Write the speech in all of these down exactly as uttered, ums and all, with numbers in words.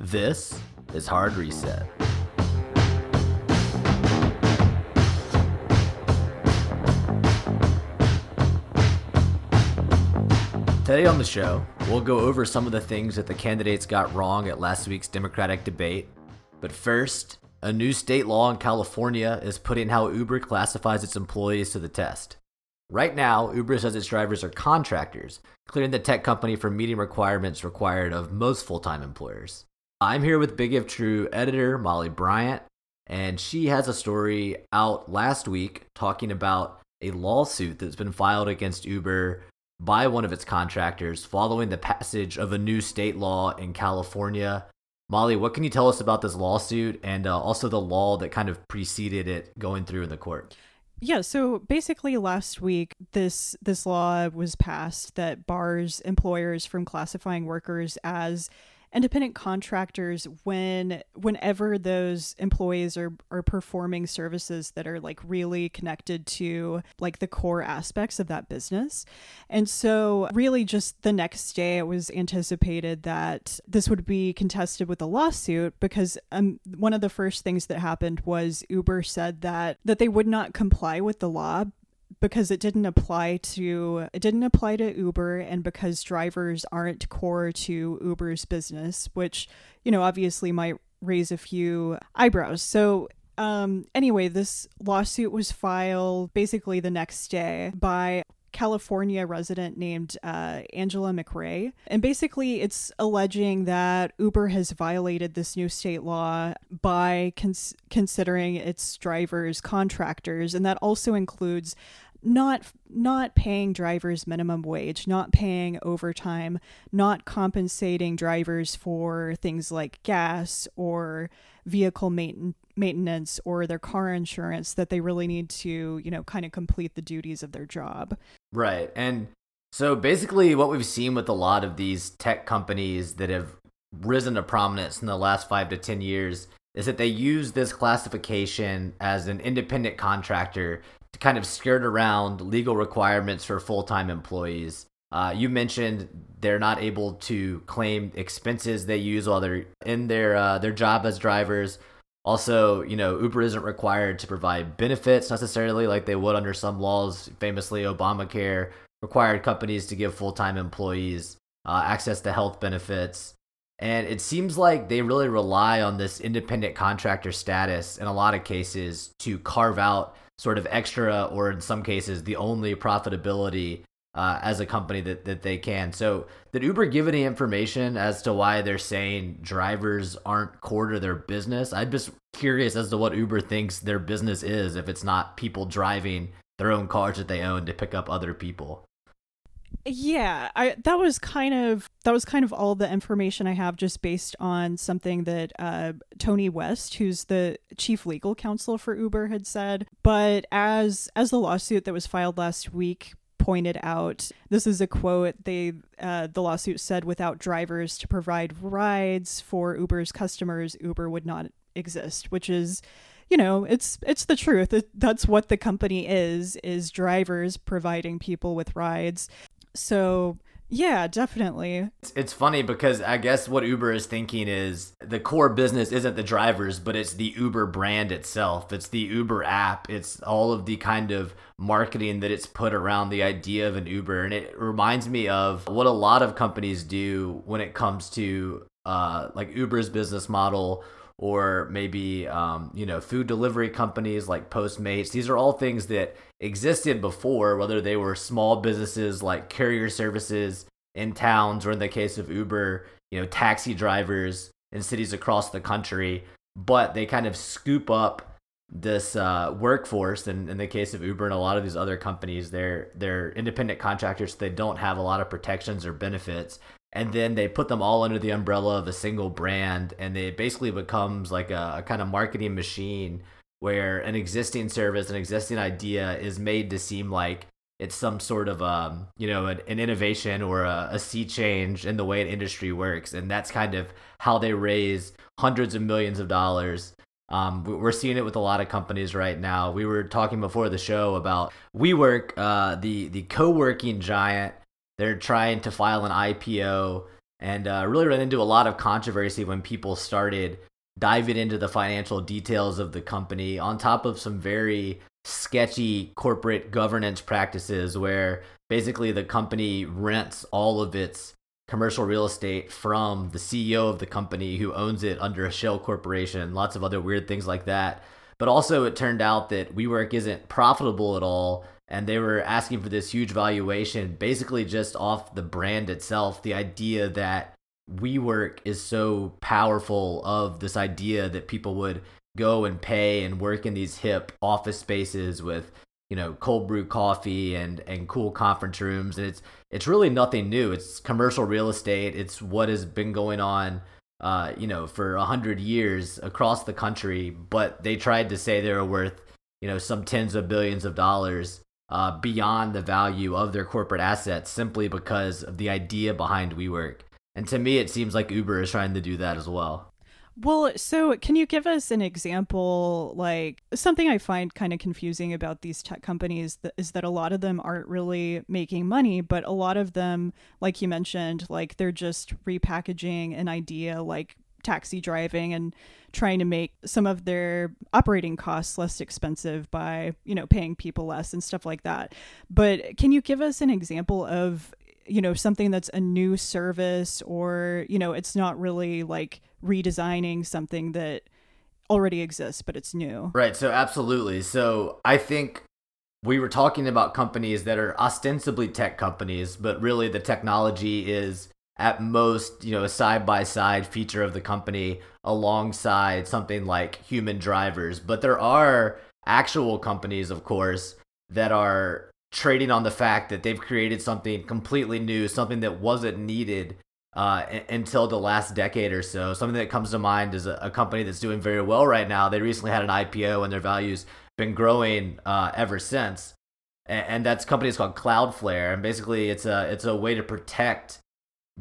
This is Hard Reset. Today on the show, we'll go over some of the things that the candidates got wrong at last week's Democratic debate. But first, a new state law in California is putting how Uber classifies its employees to the test. Right now, Uber says its drivers are contractors, clearing the tech company from meeting requirements required of most full-time employers. I'm here with BigIfTrue editor Molly Bryant, and she has a story out last week talking about a lawsuit that's been filed against Uber by one of its contractors following the passage of a new state law in California. Molly, what can you tell us about this lawsuit and uh, also the law that kind of preceded it going through in the court? Yeah, so basically last week, this this law was passed that bars employers from classifying workers as independent contractors when whenever those employees are, are performing services that are like really connected to like the core aspects of that business. And so really just the next day, it was anticipated that this would be contested with a lawsuit because um, one of the first things that happened was Uber said that that they would not comply with the law because it didn't apply to it didn't apply to Uber, and because drivers aren't core to Uber's business, which, you know, obviously might raise a few eyebrows. So um, anyway, this lawsuit was filed basically the next day by California resident named uh, Angela McRae. And basically it's alleging that Uber has violated this new state law by cons- considering its drivers contractors. And that also includes not not paying drivers minimum wage, not paying overtime, not compensating drivers for things like gas or vehicle maintenance. maintenance or their car insurance that they really need to, you know, kind of complete the duties of their job. Right. And so basically what we've seen with a lot of these tech companies that have risen to prominence in the last five to ten years is that they use this classification as an independent contractor to kind of skirt around legal requirements for full-time employees. Uh, you mentioned they're not able to claim expenses they use while they're in their uh, their job as drivers. Also, you know, Uber isn't required to provide benefits necessarily like they would under some laws. Famously, Obamacare required companies to give full-time employees uh, access to health benefits. And it seems like they really rely on this independent contractor status in a lot of cases to carve out sort of extra, or in some cases, the only profitability uh, as a company that, that they can. So did Uber give any information as to why they're saying drivers aren't core to their business? I'm just curious as to what Uber thinks their business is if it's not people driving their own cars that they own to pick up other people. Yeah, I that was kind of that was kind of all the information I have, just based on something that uh, Tony West, who's the chief legal counsel for Uber, had said. But as as the lawsuit that was filed last week pointed out, this is a quote, they uh, the lawsuit said, "Without drivers to provide rides for Uber's customers, Uber would not exist," which is, you know, it's it's the truth. It, that's what the company is, is drivers providing people with rides. So, yeah, definitely. It's, it's funny because I guess what Uber is thinking is the core business isn't the drivers, but it's the Uber brand itself. It's the Uber app. It's all of the kind of marketing that it's put around the idea of an Uber. And it reminds me of what a lot of companies do when it comes to uh, like Uber's business model, or maybe, um, you know, food delivery companies like Postmates. These are all things that existed before, whether they were small businesses like carrier services in towns, or in the case of Uber, you know, taxi drivers in cities across the country. But they kind of scoop up this uh, workforce. And in the case of Uber and a lot of these other companies, they're, they're independent contractors. So they don't have a lot of protections or benefits. And then they put them all under the umbrella of a single brand, and it basically becomes like a, a kind of marketing machine where an existing service, an existing idea is made to seem like it's some sort of, um, you know, an, an innovation or a, a sea change in the way an industry works. And that's kind of how they raise hundreds of millions of dollars. Um, we're seeing it with a lot of companies right now. We were talking before the show about WeWork, uh, the, the co-working giant. They're trying to file an I P O and uh, really ran into a lot of controversy when people started diving into the financial details of the company, on top of some very sketchy corporate governance practices where basically the company rents all of its commercial real estate from the C E O of the company, who owns it under a shell corporation, lots of other weird things like that. But also it turned out that WeWork isn't profitable at all, and they were asking for this huge valuation basically just off the brand itself, the idea that WeWork is so powerful, of this idea that people would go and pay and work in these hip office spaces with, you know, cold brew coffee and and cool conference rooms. And it's it's really nothing new. It's commercial real estate. It's what has been going on, uh, you know, for a hundred years across the country. But they tried to say they were worth, you know, some tens of billions of dollars uh, beyond the value of their corporate assets, simply because of the idea behind WeWork. And to me, it seems like Uber is trying to do that as well. Well, so can you give us an example? Like, something I find kind of confusing about these tech companies is that a lot of them aren't really making money, but a lot of them, like you mentioned, like they're just repackaging an idea like taxi driving and trying to make some of their operating costs less expensive by, you know, paying people less and stuff like that. But can you give us an example of, you know, something that's a new service, or, you know, it's not really like redesigning something that already exists, but it's new? Right. So absolutely. So I think we were talking about companies that are ostensibly tech companies, but really the technology is at most, you know, a side-by-side feature of the company alongside something like human drivers. But there are actual companies, of course, that are trading on the fact that they've created something completely new, something that wasn't needed uh, until the last decade or so. Something that comes to mind is a, a company that's doing very well right now. They recently had an I P O and their value's been growing uh, ever since. And, and that's company is called Cloudflare. And basically it's a, it's a way to protect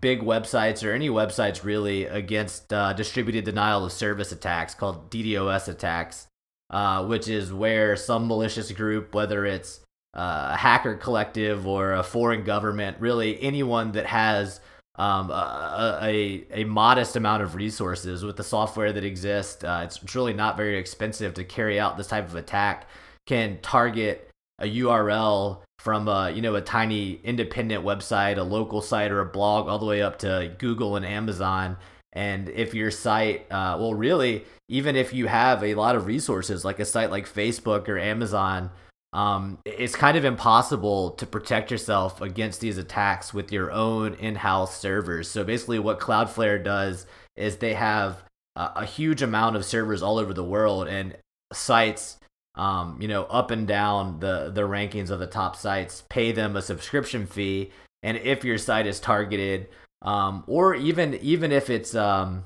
big websites, or any websites really, against uh, distributed denial of service attacks called DDoS attacks, uh, which is where some malicious group, whether it's Uh, a hacker collective or a foreign government, really anyone that has um, a, a, a modest amount of resources with the software that exists, uh, it's, it's really not very expensive to carry out this type of attack, can target a U R L from a, you know, a tiny independent website, a local site, or a blog, all the way up to Google and Amazon. And if your site, uh, well, really, even if you have a lot of resources, like a site like Facebook or Amazon, Um, it's kind of impossible to protect yourself against these attacks with your own in-house servers. So basically what Cloudflare does is they have a, a huge amount of servers all over the world, and sites, um, you know, up and down the, the rankings of the top sites, pay them a subscription fee. And if your site is targeted, um, or even, even if it's, um,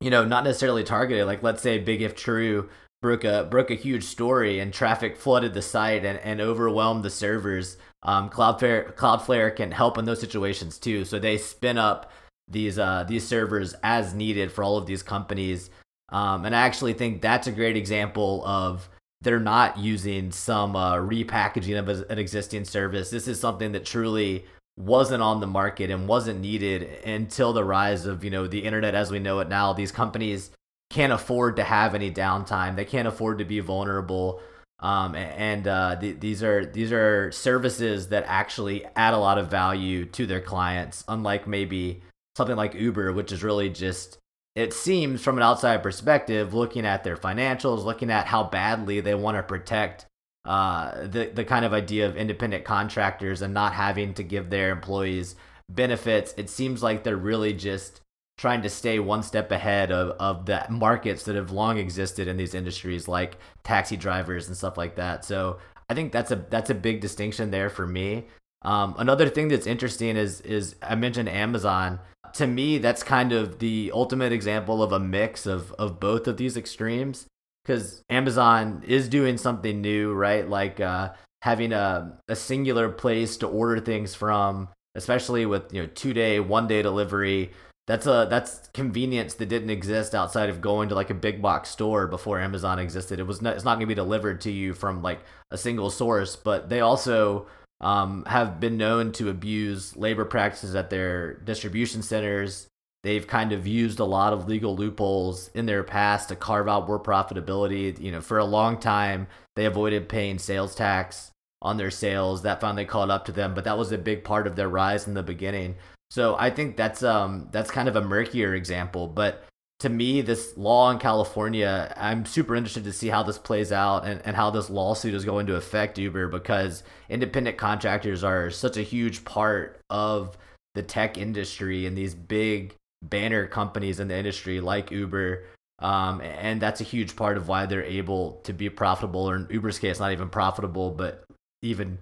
you know, not necessarily targeted, like let's say BigIfTrue broke a broke a huge story and traffic flooded the site and, and overwhelmed the servers, um, Cloudflare Cloudflare can help in those situations too. So they spin up these uh, these servers as needed for all of these companies. Um, and I actually think that's a great example of they're not using some uh, repackaging of an existing service. This is something that truly wasn't on the market and wasn't needed until the rise of, you know, the internet as we know it now. These companies can't afford to have any downtime. They can't afford to be vulnerable. Um, and uh, th- these are these are services that actually add a lot of value to their clients, unlike maybe something like Uber, which is really just, it seems from an outside perspective, looking at their financials, looking at how badly they want to protect uh, the, the kind of idea of independent contractors and not having to give their employees benefits. It seems like they're really just trying to stay one step ahead of, of the markets that have long existed in these industries, like taxi drivers and stuff like that. So I think that's a that's a big distinction there for me. Um, another thing that's interesting is is I mentioned Amazon. To me, that's kind of the ultimate example of a mix of, of both of these extremes, because Amazon is doing something new, right? Like uh, having a, a singular place to order things from, especially with, you know, two-day, one-day delivery. That's a that's convenience that didn't exist outside of going to like a big box store before Amazon existed. It was not, it's not going to be delivered to you from like a single source. But they also um, have been known to abuse labor practices at their distribution centers. They've kind of used a lot of legal loopholes in their past to carve out more profitability. You know, for a long time, they avoided paying sales tax on their sales. That finally caught up to them, but that was a big part of their rise in the beginning. So I think that's um that's kind of a murkier example. But to me, this law in California, I'm super interested to see how this plays out and, and how this lawsuit is going to affect Uber, because independent contractors are such a huge part of the tech industry and these big banner companies in the industry like Uber, um, and that's a huge part of why they're able to be profitable, or in Uber's case not even profitable, but even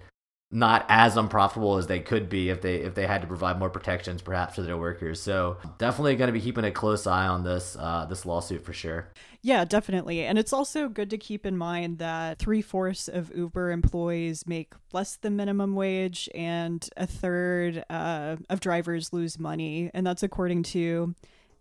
not as unprofitable as they could be if they if they had to provide more protections perhaps to their workers. So definitely going to be keeping a close eye on this uh, this lawsuit for sure. Yeah, definitely. And it's also good to keep in mind that three-fourths of Uber employees make less than minimum wage, and a third uh, of drivers lose money. And that's according to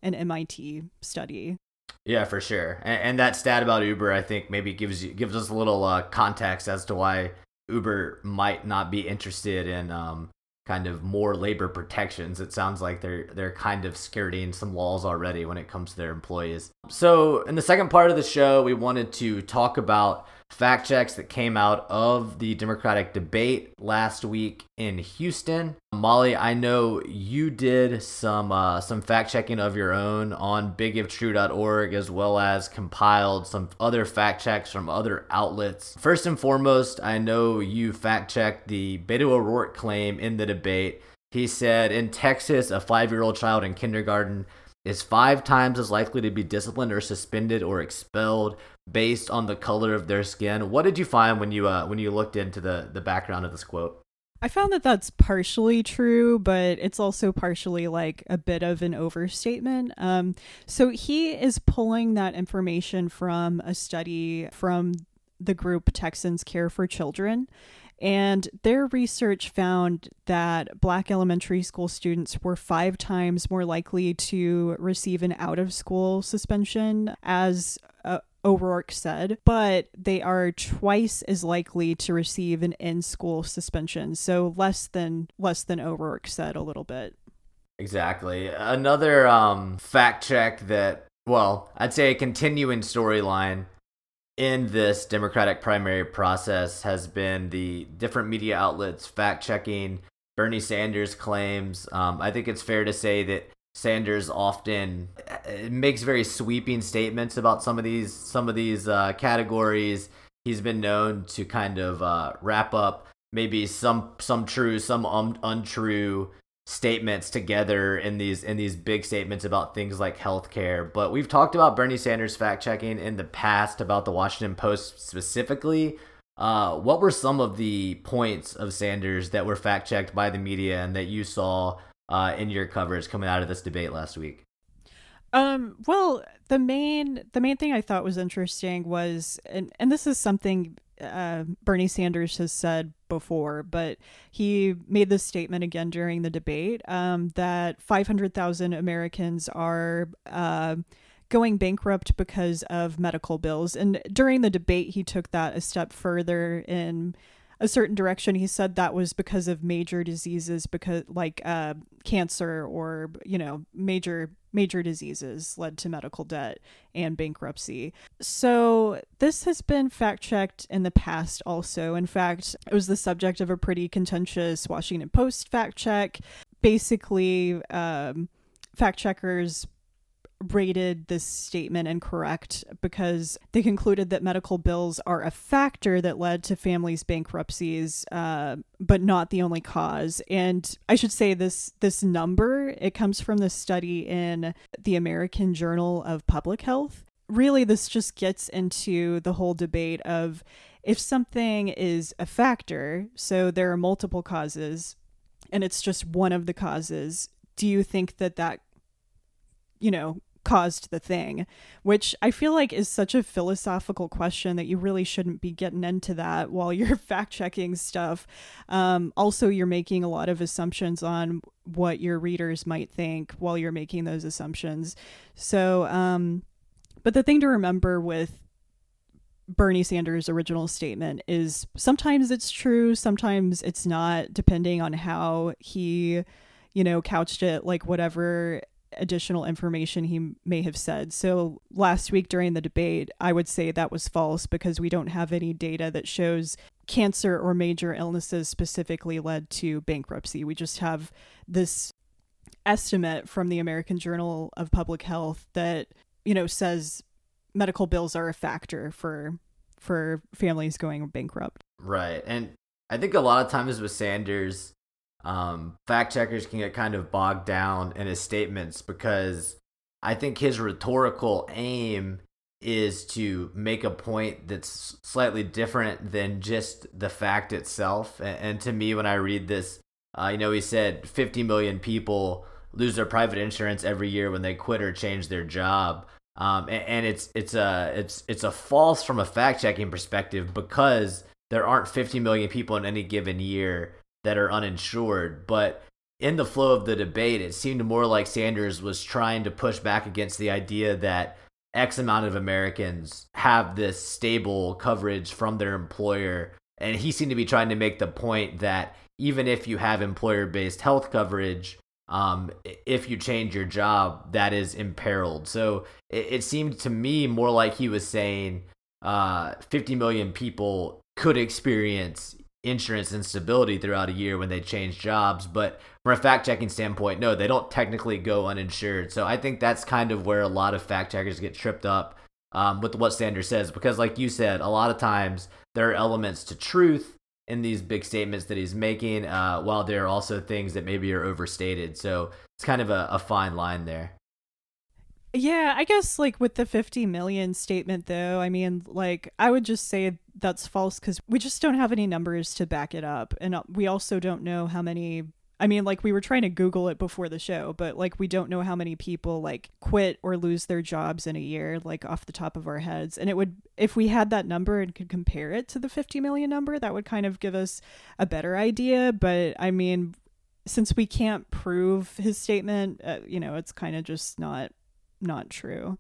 an M I T study. Yeah, for sure. And, and that stat about Uber, I think, maybe gives you, gives us a little uh, context as to why Uber might not be interested in um, kind of more labor protections. It sounds like they're they're kind of skirting some laws already when it comes to their employees. So in the second part of the show, we wanted to talk about fact checks that came out of the Democratic debate last week in Houston. Molly, I know you did some uh, some fact checking of your own on big if true dot org, as well as compiled some other fact checks from other outlets. First and foremost, I know you fact checked the Beto O'Rourke claim in the debate. He said, in Texas, a five-year-old child in kindergarten is five times as likely to be disciplined or suspended or expelled based on the color of their skin. What did you find when you uh, when you looked into the, the background of this quote? I found that that's partially true, but it's also partially like a bit of an overstatement. Um, so he is pulling that information from a study from the group Texans Care for Children. And their research found that Black elementary school students were five times more likely to receive an out-of-school suspension, as uh, O'Rourke said, but they are twice as likely to receive an in-school suspension. So less than less than O'Rourke said a little bit. Exactly. Another um, fact check that, well, I'd say a continuing storyline in this Democratic primary process has been the different media outlets fact-checking Bernie Sanders' claims. Um, I think it's fair to say that Sanders often makes very sweeping statements about some of these some of these uh, categories. He's been known to kind of uh, wrap up maybe some some true, some un- untrue statements together in these in these big statements about things like healthcare. But we've talked about Bernie Sanders fact checking in the past about the Washington Post specifically. Uh, what were some of the points of Sanders that were fact checked by the media and that you saw uh, in your coverage coming out of this debate last week? Um, well, the main the main thing I thought was interesting was, and and this is something Uh, Bernie Sanders has said before, but he made this statement again during the debate um, that five hundred thousand Americans are uh, going bankrupt because of medical bills. And during the debate, he took that a step further in a certain direction. He said that was because of major diseases, because like uh, cancer or, you know, major major diseases led to medical debt and bankruptcy. So this has been fact-checked in the past also. In fact, it was the subject of a pretty contentious Washington Post fact-check. Basically, um, fact-checkers rated this statement incorrect because they concluded that medical bills are a factor that led to families' bankruptcies, uh, but not the only cause. And I should say this this number, it comes from this study in the American Journal of Public Health. Really, this just gets into the whole debate of if something is a factor, so there are multiple causes, and it's just one of the causes, do you think that that, you know, caused the thing, which I feel like is such a philosophical question that you really shouldn't be getting into that while you're fact checking stuff. Um, also, you're making a lot of assumptions on what your readers might think while you're making those assumptions. So, um, but the thing to remember with Bernie Sanders' original statement is sometimes it's true, sometimes it's not, depending on how he, you know, couched it, like whatever additional information he may have said. So last week during the debate, I would say that was false because we don't have any data that shows cancer or major illnesses specifically led to bankruptcy. We just have this estimate from the American Journal of Public Health that, you know, says medical bills are a factor for for families going bankrupt. Right. And I think a lot of times with Sanders, um, fact checkers can get kind of bogged down in his statements because I think his rhetorical aim is to make a point that's slightly different than just the fact itself. And, and to me, when I read this, uh, you know, he said fifty million people lose their private insurance every year when they quit or change their job. Um, and, and it's it's a it's it's a false from a fact checking perspective because there aren't fifty million people in any given year that are uninsured. But in the flow of the debate, it seemed more like Sanders was trying to push back against the idea that X amount of Americans have this stable coverage from their employer, and he seemed to be trying to make the point that even if you have employer-based health coverage, Um, if you change your job, that is imperiled. So it, it seemed to me more like he was saying uh, fifty million people could experience insurance instability throughout a year when they change jobs. But from a fact-checking standpoint, no, they don't technically go uninsured. So I think that's kind of where a lot of fact-checkers get tripped up um, with what Sanders says. Because like you said, a lot of times there are elements to truth in these big statements that he's making, uh, while there are also things that maybe are overstated. So it's kind of a, a fine line there. Yeah, I guess like with the fifty million statement though, I mean, like I would just say that's false because we just don't have any numbers to back it up. And we also don't know how many, I mean, like we were trying to Google it before the show, but like we don't know how many people like quit or lose their jobs in a year, like off the top of our heads. And it would, if we had that number and could compare it to the fifty million number, that would kind of give us a better idea. But I mean, since we can't prove his statement, uh, you know, it's kind of just not not true.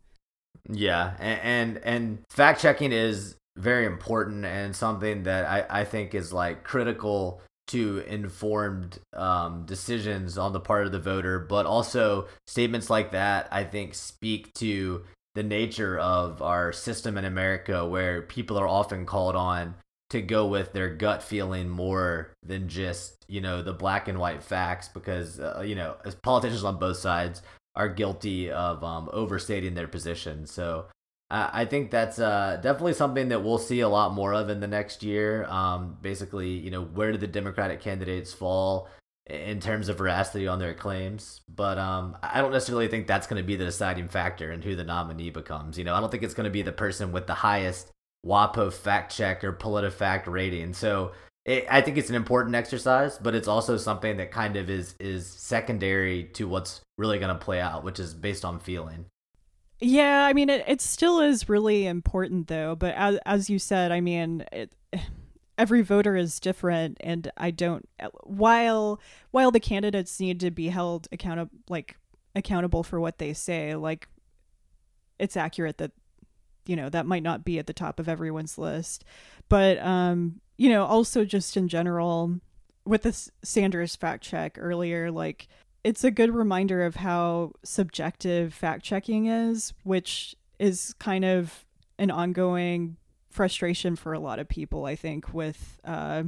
Yeah, and and, and fact checking is very important and something that I, I think is like critical to informed um, decisions on the part of the voter, but also statements like that, I think, speak to the nature of our system in America where people are often called on to go with their gut feeling more than just, you know, the black and white facts because, uh, you know, as politicians on both sides are guilty of um, overstating their position. So I think that's uh, definitely something that we'll see a lot more of in the next year. Um, basically, you know, where do the Democratic candidates fall in terms of veracity on their claims? But um, I don't necessarily think that's going to be the deciding factor in who the nominee becomes. You know, I don't think it's going to be the person with the highest WAPO fact check or PolitiFact rating. So it, I think it's an important exercise, but it's also something that kind of is is secondary to what's really going to play out, which is based on feeling. Yeah, I mean, it, it still is really important, though. But as as you said, I mean, it, every voter is different. And I don't while while the candidates need to be held accountable, like accountable for what they say, like it's accurate that, you know, that might not be at the top of everyone's list. But, um, you know, also just in general with the Sanders fact check earlier, like it's a good reminder of how subjective fact checking is, which is kind of an ongoing frustration for a lot of people, I think, with uh,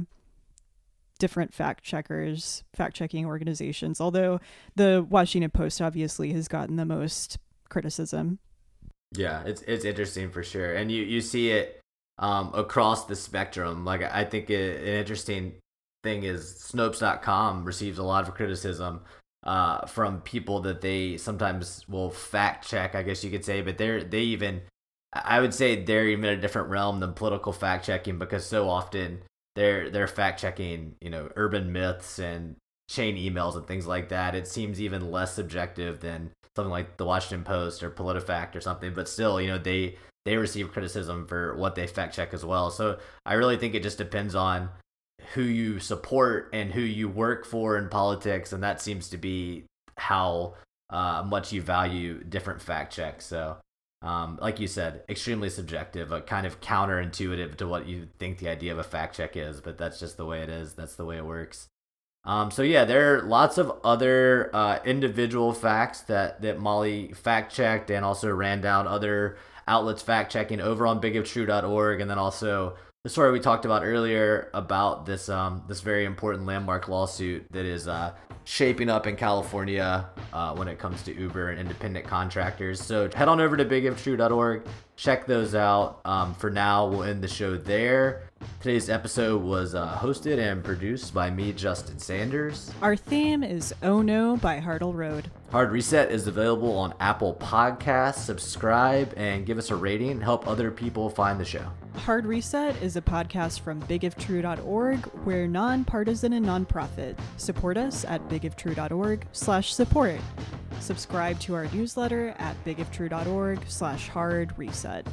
different fact checkers, fact checking organizations, although the Washington Post obviously has gotten the most criticism. Yeah, it's it's interesting for sure. And you, you see it um, across the spectrum. Like, I think it, an interesting thing is Snopes dot com receives a lot of criticism Uh, from people that they sometimes will fact check, I guess you could say, but they're they even, I would say they're even in a different realm than political fact checking because so often they're they're fact checking, you know, urban myths and chain emails and things like that. It seems even less subjective than something like the Washington Post or PolitiFact or something, but still, you know, they they receive criticism for what they fact check as well. So I really think it just depends on who you support and who you work for in politics, and that seems to be how uh, much you value different fact checks. So um, like you said, extremely subjective, uh, kind of counterintuitive to what you think the idea of a fact check is, but that's just the way it is. That's the way it works. Um, so yeah, there are lots of other uh, individual facts that, that Molly fact checked and also ran down other outlets fact checking over on big if true dot org, and then also the story we talked about earlier about this um, this very important landmark lawsuit that is uh, shaping up in California uh, when it comes to Uber and independent contractors. So head on over to big if true dot org, check those out. Um, for now, we'll end the show there. Today's episode was uh, hosted and produced by me, Justin Sanders. Our theme is Oh No by Hartle Road. Hard Reset is available on Apple Podcasts. Subscribe and give us a rating. Help other people find the show. Hard Reset is a podcast from big if true dot org. We're nonpartisan and nonprofit. Support us at big if true dot org slash support. Subscribe to our newsletter at big if true dot org slash hard reset.